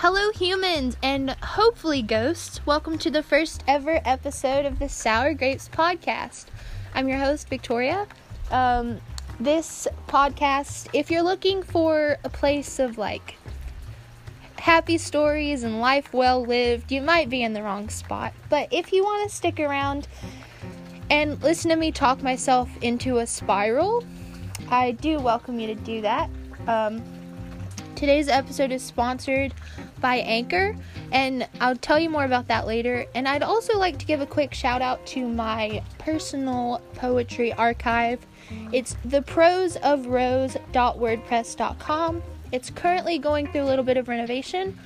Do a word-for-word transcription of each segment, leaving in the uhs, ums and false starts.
Hello humans and hopefully ghosts, welcome to the first ever episode of the Sour Grapes Podcast. I'm your host, Victoria. Um, this podcast, if you're looking for a place of like happy stories and life well lived, you might be in the wrong spot. But if you want to stick around and listen to me talk myself into a spiral, I do welcome you to do that. Um, today's episode is sponsored by Anchor, and I'll tell you more about that later. And I'd also like to give a quick shout out to my personal poetry archive. It's the prose of rose dot wordpress dot com. It's currently going through a little bit of renovation.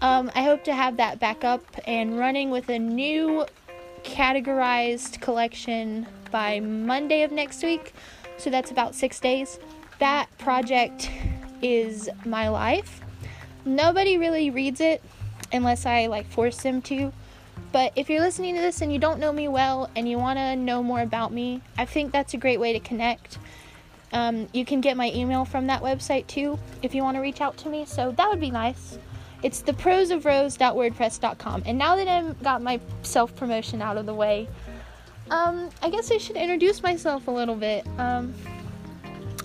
Um, I hope to have that back up and running with a new categorized collection by Monday of next week. So that's about six days. That project is my life. Nobody really reads it unless I like force them to. But if you're listening to this and you don't know me well and you want to know more about me, I think that's a great way to connect. Um, you can get my email from that website too if you want to reach out to me. So that would be nice. It's the prose of rose dot wordpress dot com. And now that I've got my self-promotion out of the way, um, I guess I should introduce myself a little bit. Um,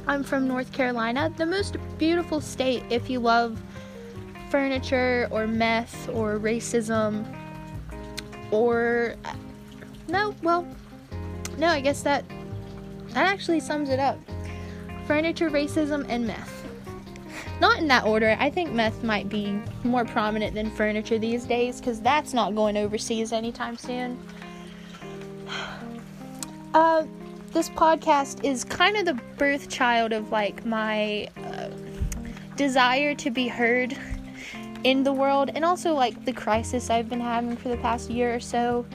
I'm from North Carolina, the most beautiful state if you love furniture or meth or racism or, no, well, no, I guess that, that actually sums it up. Furniture, racism, and meth. Not in that order. I think meth might be more prominent than furniture these days because that's not going overseas anytime soon. Uh... This podcast is kind of the birth child of like my uh, desire to be heard in the world, and also like the crisis I've been having for the past year or so.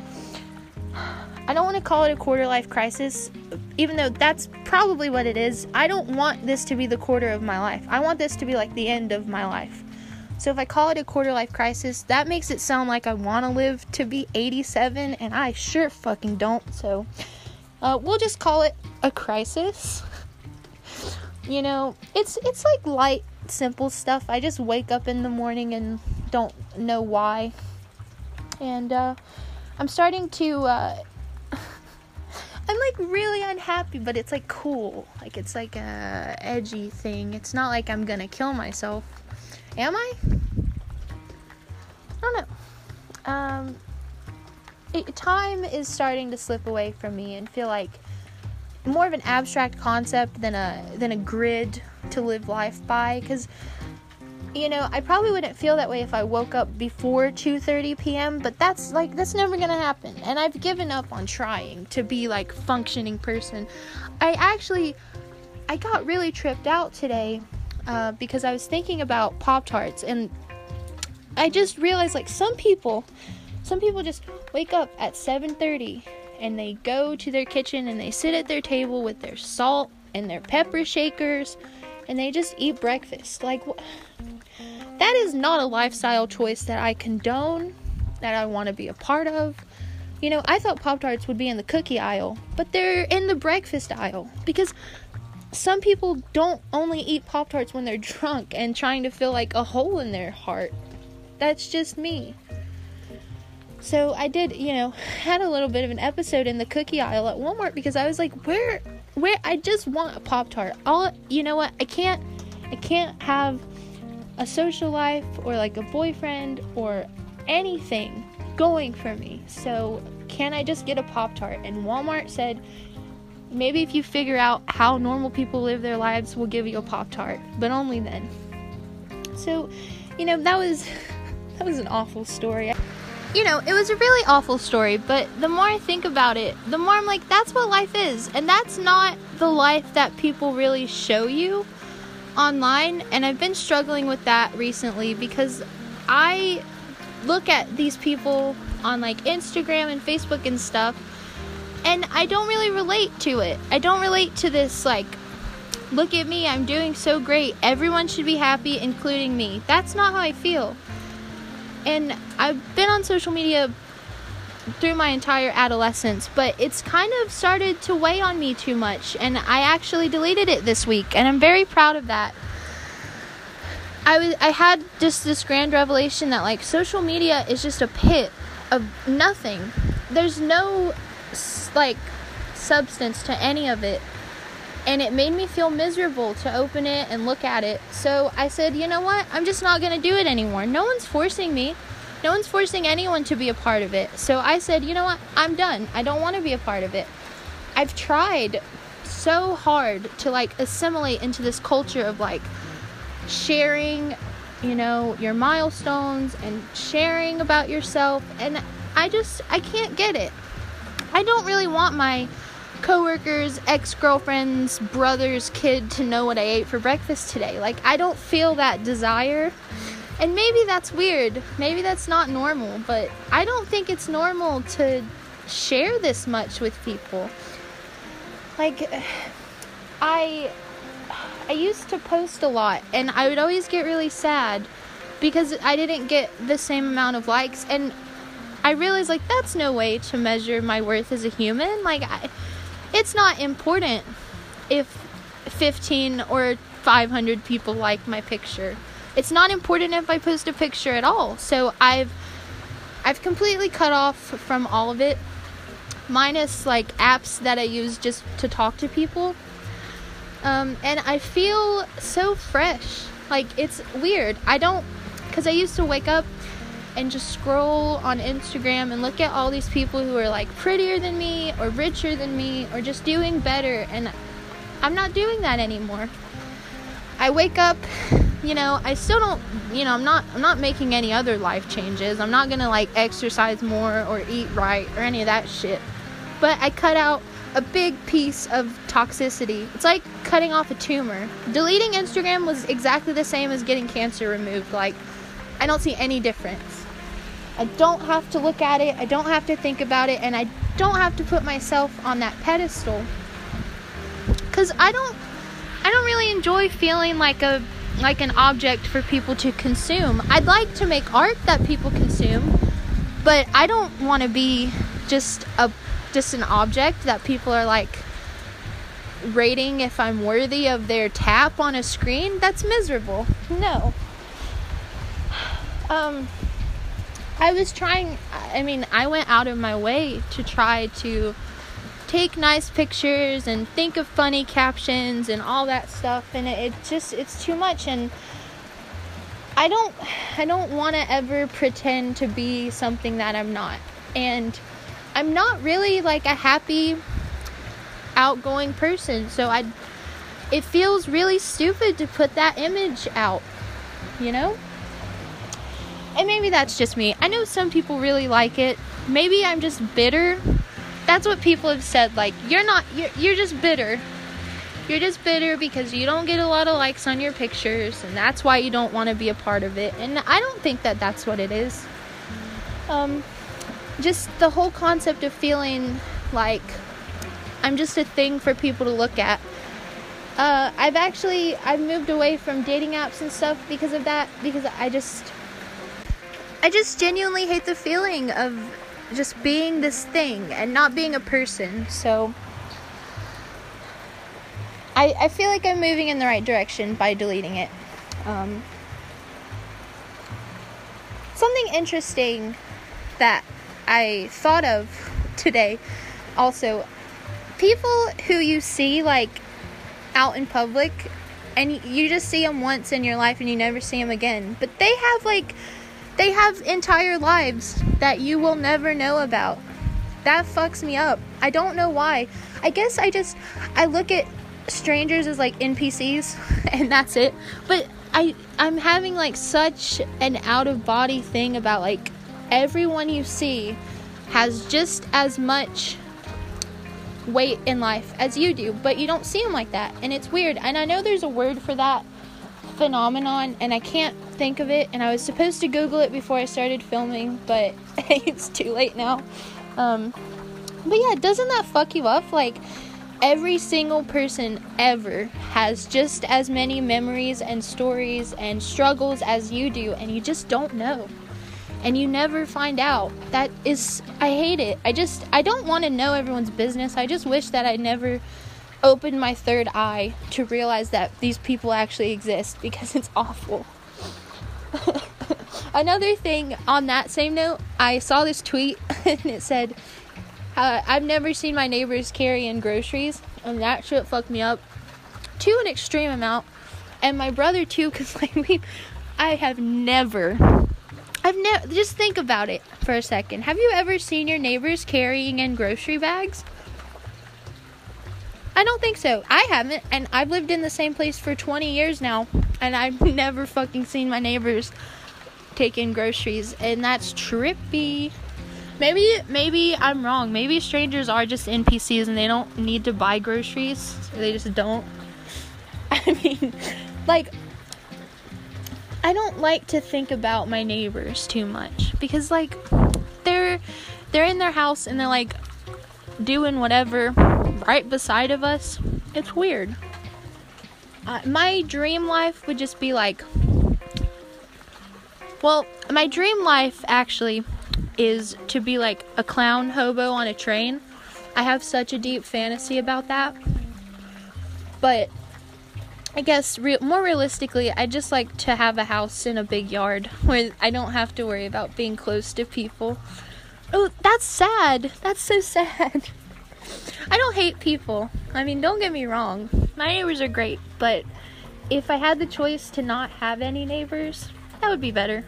I don't want to call it a quarter life crisis, even though that's probably what it is. I don't want this to be the quarter of my life. I want this to be like the end of my life. So if I call it a quarter life crisis, that makes it sound like I want to live to be eighty-seven, and I sure fucking don't, so... Uh, we'll just call it a crisis. You know, it's it's like light, simple stuff. I just wake up in the morning and don't know why. And uh, I'm starting to... Uh, I'm like really unhappy, but it's like cool. Like it's like a edgy thing. It's not like I'm gonna kill myself. Am I? I don't know. Um... It, time is starting to slip away from me and feel like more of an abstract concept than a than a grid to live life by, because you know I probably wouldn't feel that way if I woke up before two thirty p.m. but that's like that's never gonna happen, and I've given up on trying to be like functioning person. I actually I got really tripped out today uh, because I was thinking about Pop-Tarts, and I just realized like some people Some people just wake up at seven thirty and they go to their kitchen and they sit at their table with their salt and their pepper shakers and they just eat breakfast. Like, wh- that is not a lifestyle choice that I condone, that I want to be a part of. You know, I thought Pop-Tarts would be in the cookie aisle, but they're in the breakfast aisle because some people don't only eat Pop-Tarts when they're drunk and trying to fill like a hole in their heart. That's just me. So I did, you know, had a little bit of an episode in the cookie aisle at Walmart because I was like, where, where, I just want a Pop-Tart. I'll, you know what, I can't, I can't have a social life or like a boyfriend or anything going for me. So can I just get a Pop-Tart? And Walmart said, maybe if you figure out how normal people live their lives, we'll give you a Pop-Tart, but only then. So, you know, that was, that was an awful story. You know, it was a really awful story, but the more I think about it, the more I'm like, that's what life is, and that's not the life that people really show you online, and I've been struggling with that recently because I look at these people on, like, Instagram and Facebook and stuff, and I don't really relate to it. I don't relate to this, like, look at me, I'm doing so great, everyone should be happy, including me. That's not how I feel. And I've been on social media through my entire adolescence, but it's kind of started to weigh on me too much, and I actually deleted it this week, and I'm very proud of that. I was I had just this grand revelation that, like, social media is just a pit of nothing. There's no, like, substance to any of it. And it made me feel miserable to open it and look at it. So I said, you know what? I'm just not going to do it anymore. No one's forcing me. No one's forcing anyone to be a part of it. So I said, you know what? I'm done. I don't want to be a part of it. I've tried so hard to, like, assimilate into this culture of, like, sharing, you know, your milestones and sharing about yourself. And I just, I can't get it. I don't really want my coworkers, ex-girlfriends, brother's kid to know what I ate for breakfast today. Like, I don't feel that desire. And maybe that's weird. Maybe that's not normal. But I don't think it's normal to share this much with people. Like, I... I used to post a lot, and I would always get really sad because I didn't get the same amount of likes, and I realized, like, that's no way to measure my worth as a human. Like, I, it's not important if fifteen or five hundred people like my picture. It's not important if I post a picture at all. So I've I've completely cut off from all of it, minus, like, apps that I use just to talk to people. Um, and I feel so fresh. Like, it's weird. I don't, because I used to wake up and just scroll on Instagram and look at all these people who are, like, prettier than me or richer than me or just doing better, and I'm not doing that anymore. I wake up, you know, I still don't, you know, I'm not, I'm not making any other life changes. I'm not gonna, like, exercise more or eat right or any of that shit. But I cut out a big piece of toxicity. It's like cutting off a tumor. Deleting Instagram was exactly the same as getting cancer removed. Like, I don't see any difference. I don't have to look at it. I don't have to think about it. And I don't have to put myself on that pedestal. Because I don't, I don't really enjoy feeling like a, like an object for people to consume. I'd like to make art that people consume, but I don't want to be just a just an object that people are, like, rating if I'm worthy of their tap on a screen. That's miserable. No. Um, I was trying, I mean, I went out of my way to try to take nice pictures and think of funny captions and all that stuff, and it, it just, it's too much, and I don't, I don't want to ever pretend to be something that I'm not, and I'm not really, like, a happy, outgoing person, so I, it feels really stupid to put that image out, you know? And maybe that's just me. I know some people really like it. Maybe I'm just bitter. That's what people have said, like, you're not, you're, you're just bitter. You're just bitter because you don't get a lot of likes on your pictures, and that's why you don't want to be a part of it, and I don't think that that's what it is. Um... Just the whole concept of feeling like I'm just a thing for people to look at. Uh, I've actually, I've moved away from dating apps and stuff because of that. Because I just, I just genuinely hate the feeling of just being this thing and not being a person. So, I, I feel like I'm moving in the right direction by deleting it. Um, something interesting that I thought of today also, people who you see, like, out in public, and you just see them once in your life and you never see them again, but they have, like, they have entire lives that you will never know about. That fucks me up. I don't know why. I guess I just I look at strangers as, like, N P Cs and that's it. But I I'm having, like, such an out of body thing about, like, everyone you see has just as much weight in life as you do, but you don't see them like that, and it's weird. And I know there's a word for that phenomenon, and I can't think of it, and I was supposed to Google it before I started filming, but it's too late now. Um, but yeah, doesn't that fuck you up? Like, every single person ever has just as many memories and stories and struggles as you do, and you just don't know. And you never find out. That is, I hate it. I just, I don't want to know everyone's business. I just wish that I never opened my third eye to realize that these people actually exist, because it's awful. Another thing on that same note, I saw this tweet and it said, uh, I've never seen my neighbors carrying groceries, and that shit fucked me up to an extreme amount. And my brother too, because like we, I have never, I've never, just think about it for a second. Have you ever seen your neighbors carrying in grocery bags? I don't think so. I haven't, and I've lived in the same place for twenty years now, and I've never fucking seen my neighbors take in groceries, and that's trippy. Maybe, maybe I'm wrong. Maybe strangers are just N P Cs, and they don't need to buy groceries. They just don't. I mean, like, I don't like to think about my neighbors too much, because, like, they're, they're in their house, and they're, like, doing whatever right beside of us. It's weird. Uh, my dream life would just be like, well, my dream life actually is to be like a clown hobo on a train. I have such a deep fantasy about that. But I guess re- more realistically, I just like to have a house in a big yard where I don't have to worry about being close to people. Oh, that's sad. That's so sad. I don't hate people. I mean, don't get me wrong. My neighbors are great, but if I had the choice to not have any neighbors, that would be better.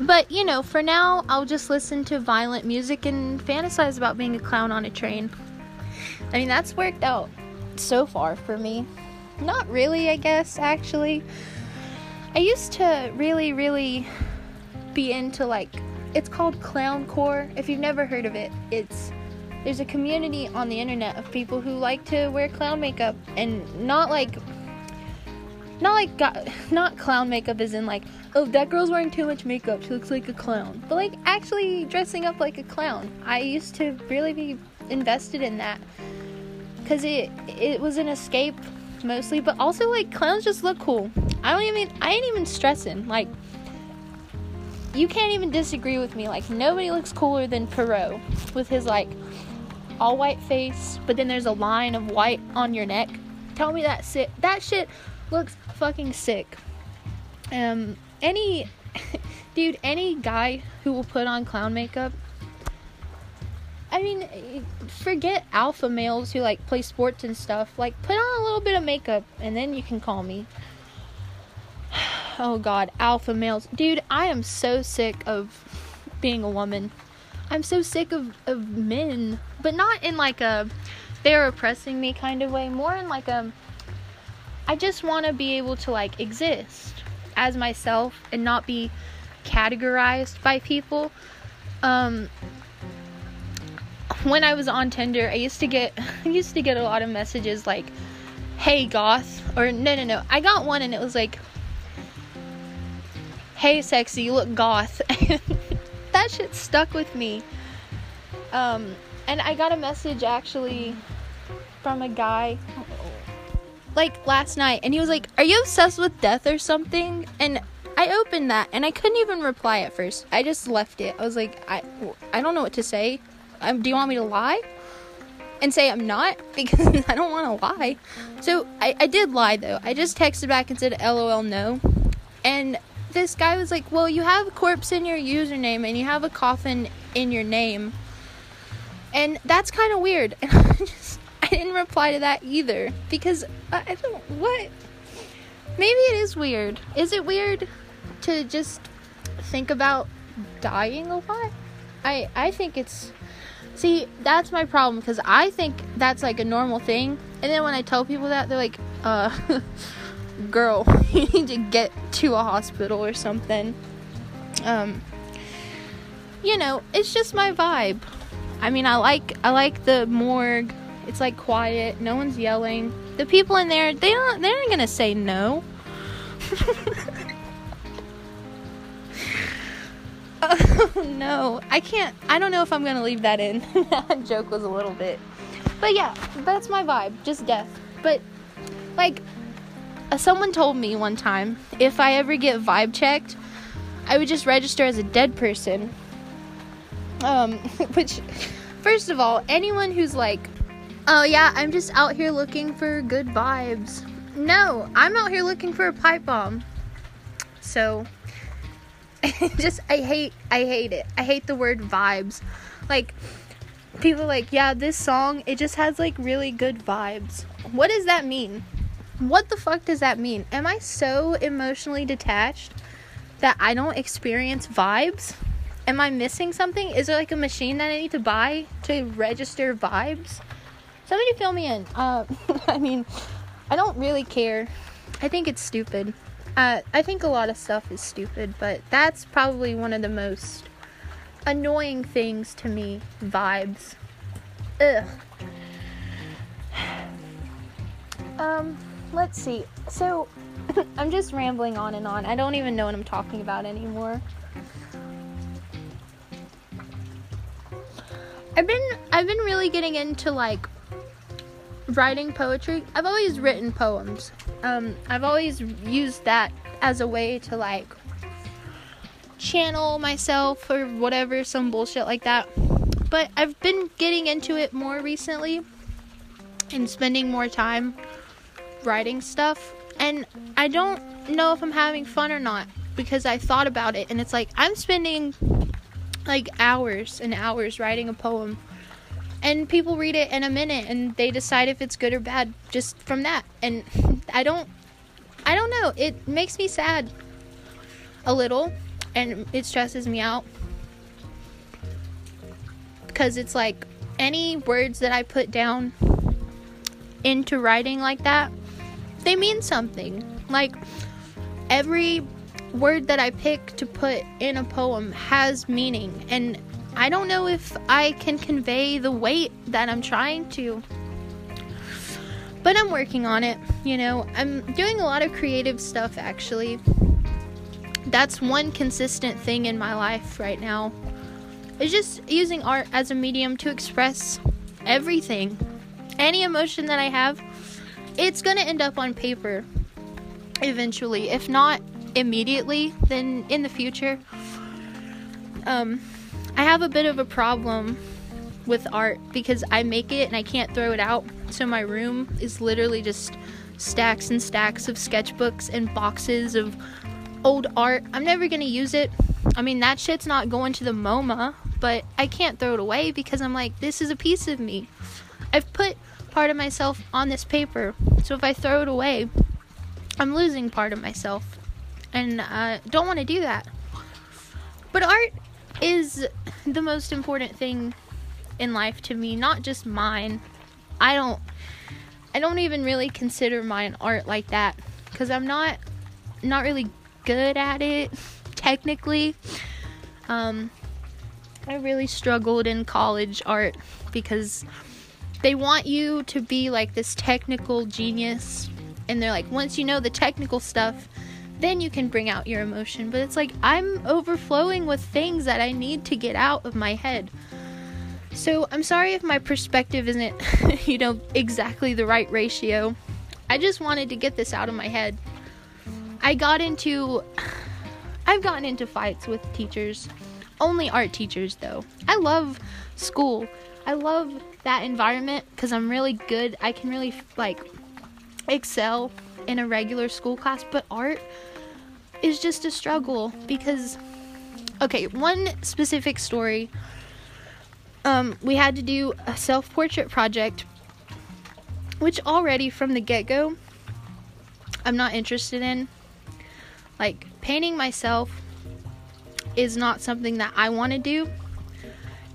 But, you know, for now, I'll just listen to violent music and fantasize about being a clown on a train. I mean, that's worked out so far for me. Not really, I guess, actually. I used to really, really be into, like, it's called clowncore. If you've never heard of it, it's there's a community on the internet of people who like to wear clown makeup, and not like not like God, not clown makeup as in like, oh, that girl's wearing too much makeup, she looks like a clown, but like actually dressing up like a clown. I used to really be invested in that because it it was an escape mostly, but also like clowns just look cool. I don't even I ain't even stressing, like, you can't even disagree with me. Like, nobody looks cooler than Perot with his, like, all-white face, but then there's a line of white on your neck. Tell me that shit. That shit looks fucking sick. Um, any... dude, any guy who will put on clown makeup... I mean, forget alpha males who, like, play sports and stuff. Like, put on a little bit of makeup, and then you can call me. Oh god, alpha males. Dude, I am so sick of being a woman. I'm so sick of, of men. But not in like a they're oppressing me kind of way. More in like a I just want to be able to like exist as myself and not be categorized by people. Um, when I was on Tinder, I used to get I used to get a lot of messages like, hey goth, or no no no. I got one and it was like, hey sexy, you look goth. That shit stuck with me. Um, and I got a message actually from a guy like last night, and he was like, are you obsessed with death or something? And I opened that and I couldn't even reply at first. I just left it. I was like, I, I don't know what to say. Um, do you want me to lie and say I'm not? Because I don't want to lie. So I, I did lie though. I just texted back and said L O L no. And this guy was like, well, you have a corpse in your username and you have a coffin in your name, and that's kind of weird. And I just I didn't reply to that either, because I, I don't what maybe it is weird. Is it weird to just think about dying a lot? I I think it's see that's my problem, because I think that's like a normal thing, and then when I tell people that, they're like, uh girl, you need to get to a hospital or something. Um you know, it's just my vibe. I mean, I like I like the morgue. It's like quiet, no one's yelling. The people in there, they don't they aren't gonna say no. Oh no, I can't I don't know if I'm gonna leave that in. That joke was a little bit, but yeah, that's my vibe, just death. But like, someone told me one time, if I ever get vibe checked, I would just register as a dead person. Um, which, first of all, anyone who's like, oh yeah, I'm just out here looking for good vibes. No, I'm out here looking for a pipe bomb. So just I hate I hate it. I hate the word vibes. Like, people are like, yeah, this song, it just has like really good vibes. What does that mean? What the fuck does that mean? Am I so emotionally detached that I don't experience vibes? Am I missing something? Is there like a machine that I need to buy to register vibes? Somebody fill me in. Uh, I mean, I don't really care. I think it's stupid. Uh, I think a lot of stuff is stupid, but that's probably one of the most annoying things to me. Vibes. Ugh. Um, let's see. So, I'm just rambling on and on. I don't even know what I'm talking about anymore. I've been I've been really getting into like writing poetry. I've always written poems. Um, I've always used that as a way to like channel myself or whatever, some bullshit like that. But I've been getting into it more recently and spending more time writing stuff. And I don't know if I'm having fun or not, because I thought about it and it's like I'm spending like hours and hours writing a poem, and people read it in a minute and they decide if it's good or bad just from that. And I don't I don't know, it makes me sad a little and it stresses me out, because it's like any words that I put down into writing like that, they mean something. Like every word that I pick to put in a poem has meaning, and I don't know if I can convey the weight that I'm trying to, but I'm working on it, you know. I'm doing a lot of creative stuff, actually. That's one consistent thing in my life right now, is just using art as a medium to express everything. Any emotion that I have, it's gonna end up on paper eventually, if not immediately, then in the future. um I have a bit of a problem with art because I make it and I can't throw it out, so my room is literally just stacks and stacks of sketchbooks and boxes of old art. I'm never gonna use it. I mean, that shit's not going to the MoMA, but I can't throw it away because I'm like, this is a piece of me. I've put part of myself on this paper, so if I throw it away, I'm losing part of myself. And I uh, don't want to do that. But art is the most important thing in life to me. Not just mine. I don't... I don't even really consider mine art like that, because I'm not... Not really good at it, technically. Um, I really struggled in college art, because they want you to be like this technical genius. And they're like, once you know the technical stuff, then you can bring out your emotion. But it's like, I'm overflowing with things that I need to get out of my head. So I'm sorry if my perspective isn't, you know, exactly the right ratio. I just wanted to get this out of my head. I got into, I've gotten into fights with teachers. Only art teachers, though. I love school. I love that environment because I'm really good. I can really, like, excel in a regular school class, but art is just a struggle because, okay, one specific story, um, we had to do a self-portrait project, which already from the get-go, I'm not interested in. Like, painting myself is not something that I want to do,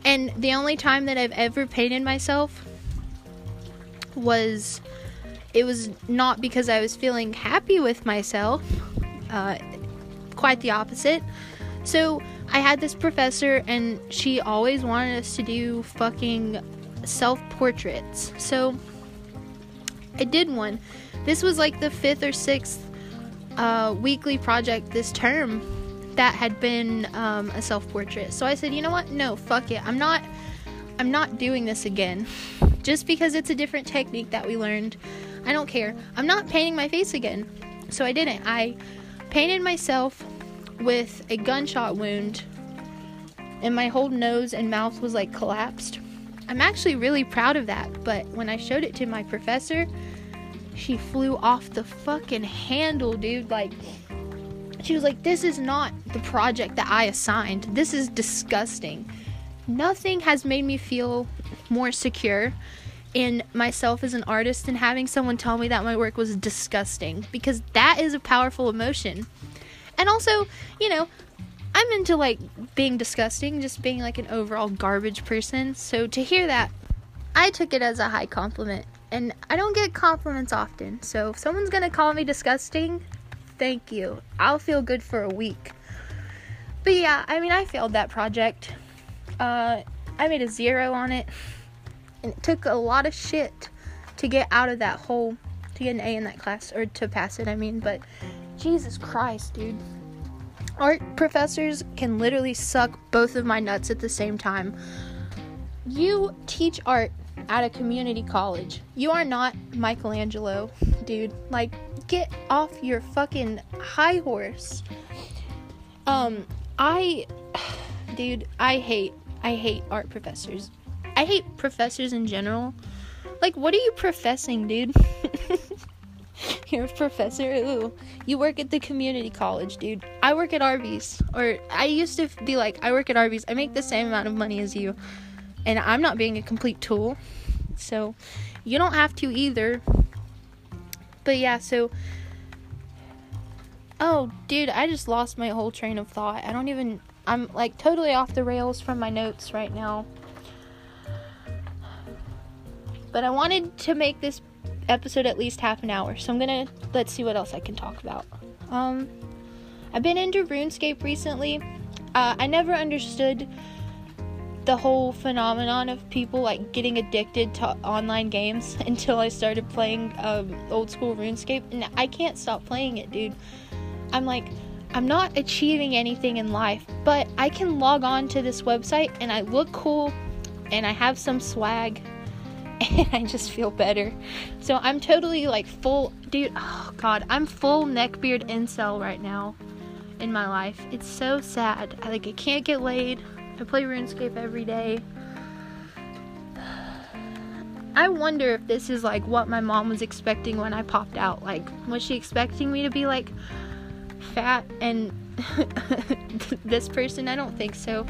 and the only time that I've ever painted myself was... It was not because I was feeling happy with myself, uh, quite the opposite. So I had this professor and she always wanted us to do fucking self-portraits. So I did one. This was like the fifth or sixth uh, weekly project this term that had been um, a self-portrait. So I said, you know what? No, fuck it. I'm not, I'm not doing this again. Just because it's a different technique that we learned. I don't care. I'm not painting my face again. So I didn't. I painted myself with a gunshot wound, and my whole nose and mouth was like collapsed. I'm actually really proud of that, but when I showed it to my professor, she flew off the fucking handle, dude. Like, She was like, this is not the project that I assigned. This is disgusting. Nothing has made me feel more secure in myself as an artist than having someone tell me that my work was disgusting, because that is a powerful emotion. And also, you know, I'm into, like, being disgusting, just being, like, an overall garbage person. So to hear that, I took it as a high compliment. And I don't get compliments often. So if someone's going to call me disgusting, thank you. I'll feel good for a week. But yeah, I mean, I failed that project. Uh, I made a zero on it. And it took a lot of shit to get out of that hole, to get an A in that class, or to pass it, I mean. But Jesus Christ, dude. Art professors can literally suck both of my nuts at the same time. You teach art at a community college. You are not Michelangelo, dude. Like, get off your fucking high horse. Um, I, dude, I hate, I hate art professors. I hate professors in general. Like, what are you professing, dude? You're a professor. Ooh, you work at the community college, dude. I work at Arby's. Or I used to be like, I work at Arby's. I make the same amount of money as you. And I'm not being a complete tool. So, you don't have to either. But yeah, so... Oh, dude, I just lost my whole train of thought. I don't even... I'm, like, totally off the rails from my notes right now. But I wanted to make this episode at least half an hour. So I'm gonna... Let's see what else I can talk about. Um, I've been into RuneScape recently. Uh, I never understood... the whole phenomenon of people like getting addicted to online games until I started playing um, old school RuneScape, and I can't stop playing it, dude. I'm like, I'm not achieving anything in life, but I can log on to this website and I look cool and I have some swag and I just feel better. So I'm totally like full, dude. Oh god, I'm full neckbeard incel right now in my life. It's so sad. I, like I can't get laid. I play RuneScape every day. I wonder if this is like what my mom was expecting when I popped out. Like, was she expecting me to be like fat and this person? I don't think so.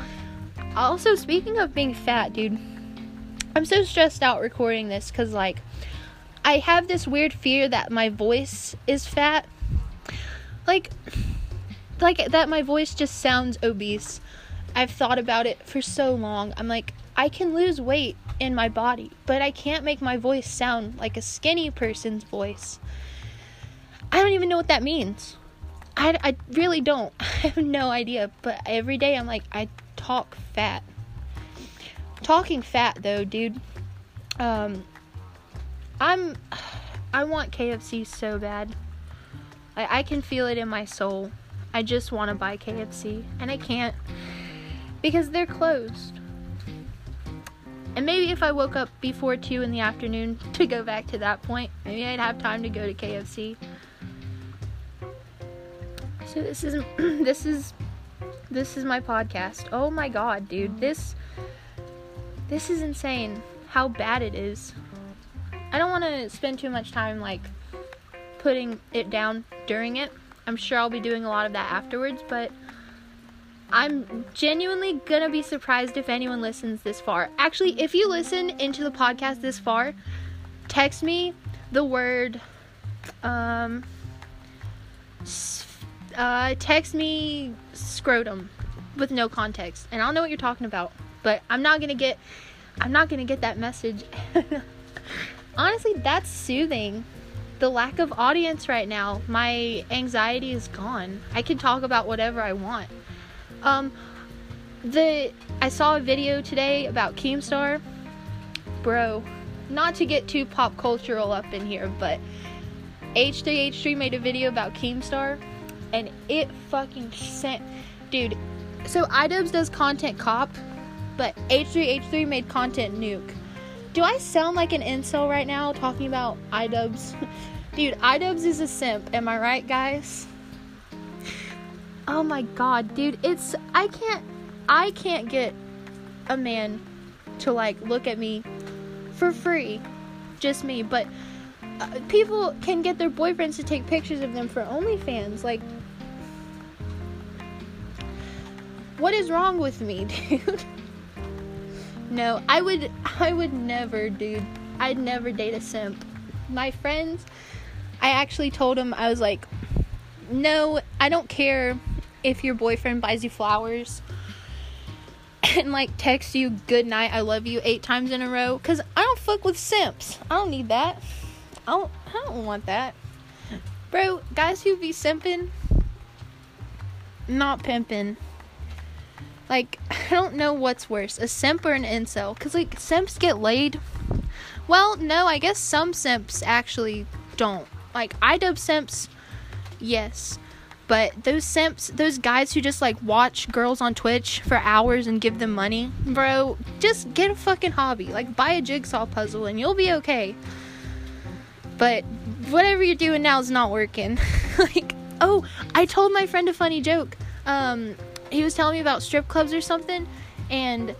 Also, speaking of being fat, dude, I'm so stressed out recording this because like I have this weird fear that my voice is fat. Like, like that my voice just sounds obese. I've thought about it for so long. I'm like, I can lose weight in my body, but I can't make my voice sound like a skinny person's voice. I don't even know what that means. I, I really don't. I have no idea. But every day I'm like, I talk fat. Talking fat though, dude. Um, I'm, I want K F C so bad. I, I can feel it in my soul. I just want to buy K F C and I can't. Because they're closed. And maybe if I woke up before two in the afternoon to go back to that point, maybe I'd have time to go to K F C. So this is this is this is my podcast. Oh my god, dude. This this is insane how bad it is. I don't want to spend too much time like putting it down during it. I'm sure I'll be doing a lot of that afterwards, but I'm genuinely gonna be surprised if anyone listens this far. Actually, if you listen into the podcast this far, text me the word, um, uh, text me scrotum with no context, and I'll know what you're talking about, but I'm not gonna get, I'm not gonna get that message. Honestly, that's soothing. The lack of audience right now, my anxiety is gone. I can talk about whatever I want. Um, the, I saw a video today about Keemstar, bro, not to get too pop cultural up in here, but H three H three made a video about Keemstar, and it fucking sent, dude, so iDubbbz does content cop, but H three H three made content nuke. Do I sound like an incel right now talking about iDubbbz? Dude, iDubbbz is a simp, am I right, guys? Oh my god, dude, it's, I can't, I can't get a man to, like, look at me for free, just me, but uh, people can get their boyfriends to take pictures of them for OnlyFans, like, What is wrong with me, dude? No, I would, I would never, dude. I'd never date a simp. My friends, I actually told them, I was like, no, I don't care if your boyfriend buys you flowers and, like, texts you good night, I love you eight times in a row. Because I don't fuck with simps. I don't need that. I don't, I don't want that. Bro, guys who be simping, not pimping. Like, I don't know what's worse, a simp or an incel. Because, like, simps get laid. Well, no, I guess some simps actually don't. Like, iDubbbz simps, yes. But those simps, those guys who just, like, watch girls on Twitch for hours and give them money. Bro, just get a fucking hobby. Like, buy a jigsaw puzzle and you'll be okay. But whatever you're doing now is not working. Like, oh, I told my friend a funny joke. Um... He was telling me about strip clubs or something, and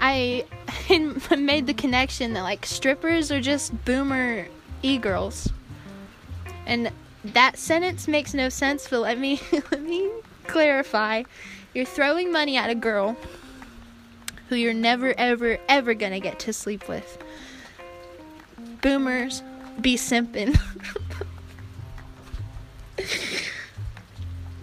I made the connection that, like, strippers are just boomer e-girls. And that sentence makes no sense, but let me let me clarify. You're throwing money at a girl who you're never, ever, ever gonna get to sleep with. Boomers be simping.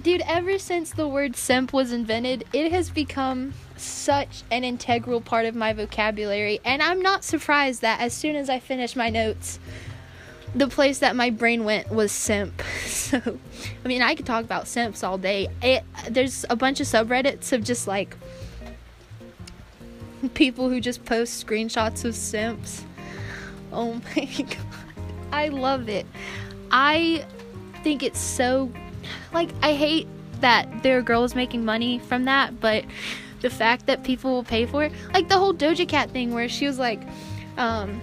Dude, ever since the word simp was invented, it has become such an integral part of my vocabulary, and I'm not surprised that as soon as I finished my notes, the place that my brain went was simp. So, I mean, I could talk about simps all day. It, there's a bunch of subreddits of just, like, people who just post screenshots of simps. Oh my god. I love it. I think it's so... Like, I hate that there are girls making money from that, but the fact that people will pay for it, like the whole Doja Cat thing where she was like, um,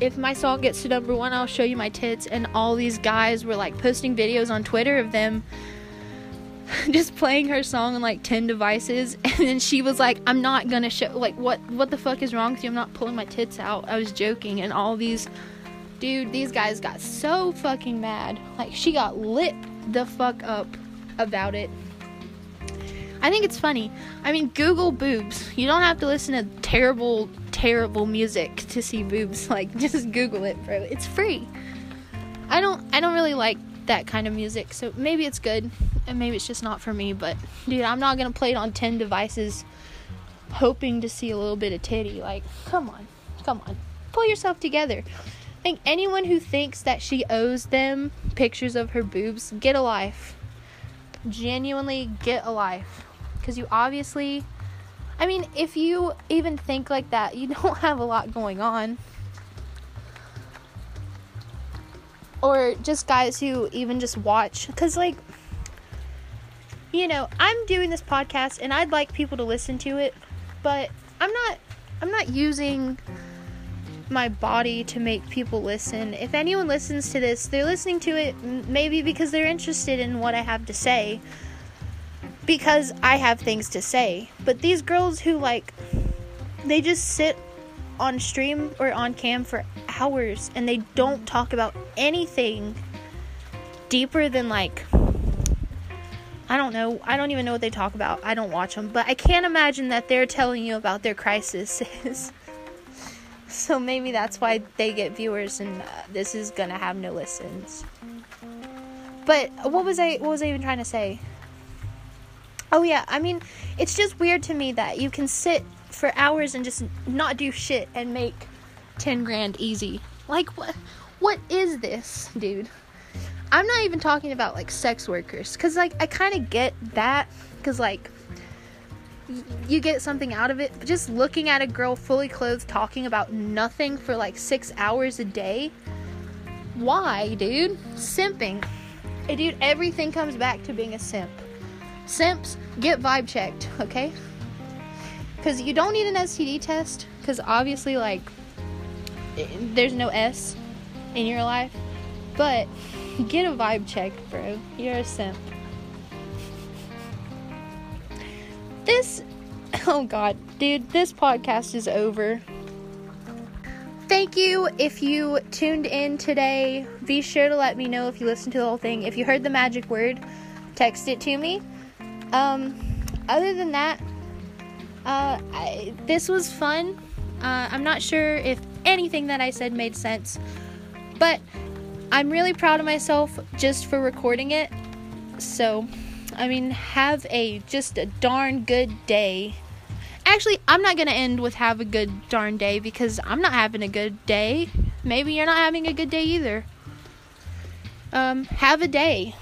if my song gets to number one, I'll show you my tits, and all these guys were, like, posting videos on Twitter of them just playing her song on, like, ten devices, and then she was like, I'm not gonna show, like, what, what the fuck is wrong with you? I'm not pulling my tits out. I was joking, and all these, dude, these guys got so fucking mad. Like, she got lit the fuck up about it. I think it's funny. I mean, Google boobs. You don't have to listen to terrible, terrible music to see boobs. Like, just Google it, bro. It's free. I don't, I don't really like that kind of music, so maybe it's good, and maybe it's just not for me, but, dude, I'm not gonna play it on ten devices hoping to see a little bit of titty. Like, come on. Come on. Pull yourself together. I think anyone who thinks that she owes them pictures of her boobs, get a life. Genuinely get a life. Because you obviously... I mean, if you even think like that, you don't have a lot going on. Or just guys who even just watch. Because, like... You know, I'm doing this podcast, and I'd like people to listen to it. But I'm not... I'm not using... my body to make people listen. If anyone listens to this, they're listening to it maybe because they're interested in what I have to say, because I have things to say. But these girls who, like, they just sit on stream or on cam for hours and they don't talk about anything deeper than, like, I don't know. I don't even know what they talk about. I don't watch them, but I can't imagine that they're telling you about their crises. So maybe that's why they get viewers, and uh, this is gonna have no listens. But what was I what was I even trying to say? Oh yeah, I mean, it's just weird to me that you can sit for hours and just not do shit and make ten grand easy. Like, what what is this, dude? I'm not even talking about, like, sex workers, cuz, like, I kind of get that, cuz, like, you get something out of it, but just looking at a girl fully clothed talking about nothing for, like, six hours a day, why, dude? Simping. Hey, dude, everything comes back to being a simp. Simps, get vibe checked, okay? Because you don't need an S T D test, because obviously, like, there's no S in your life, but get a vibe check, bro. You're a simp. This, oh god, dude, this podcast is over. Thank you if you tuned in today. Be sure to let me know if you listened to the whole thing. If you heard the magic word, text it to me. Um, other than that, uh, I, this was fun. Uh, I'm not sure if anything that I said made sense, but I'm really proud of myself just for recording it. So, I mean, have a just a darn good day. Actually, I'm not going to end with have a good darn day because I'm not having a good day. Maybe you're not having a good day either. Um, have a day.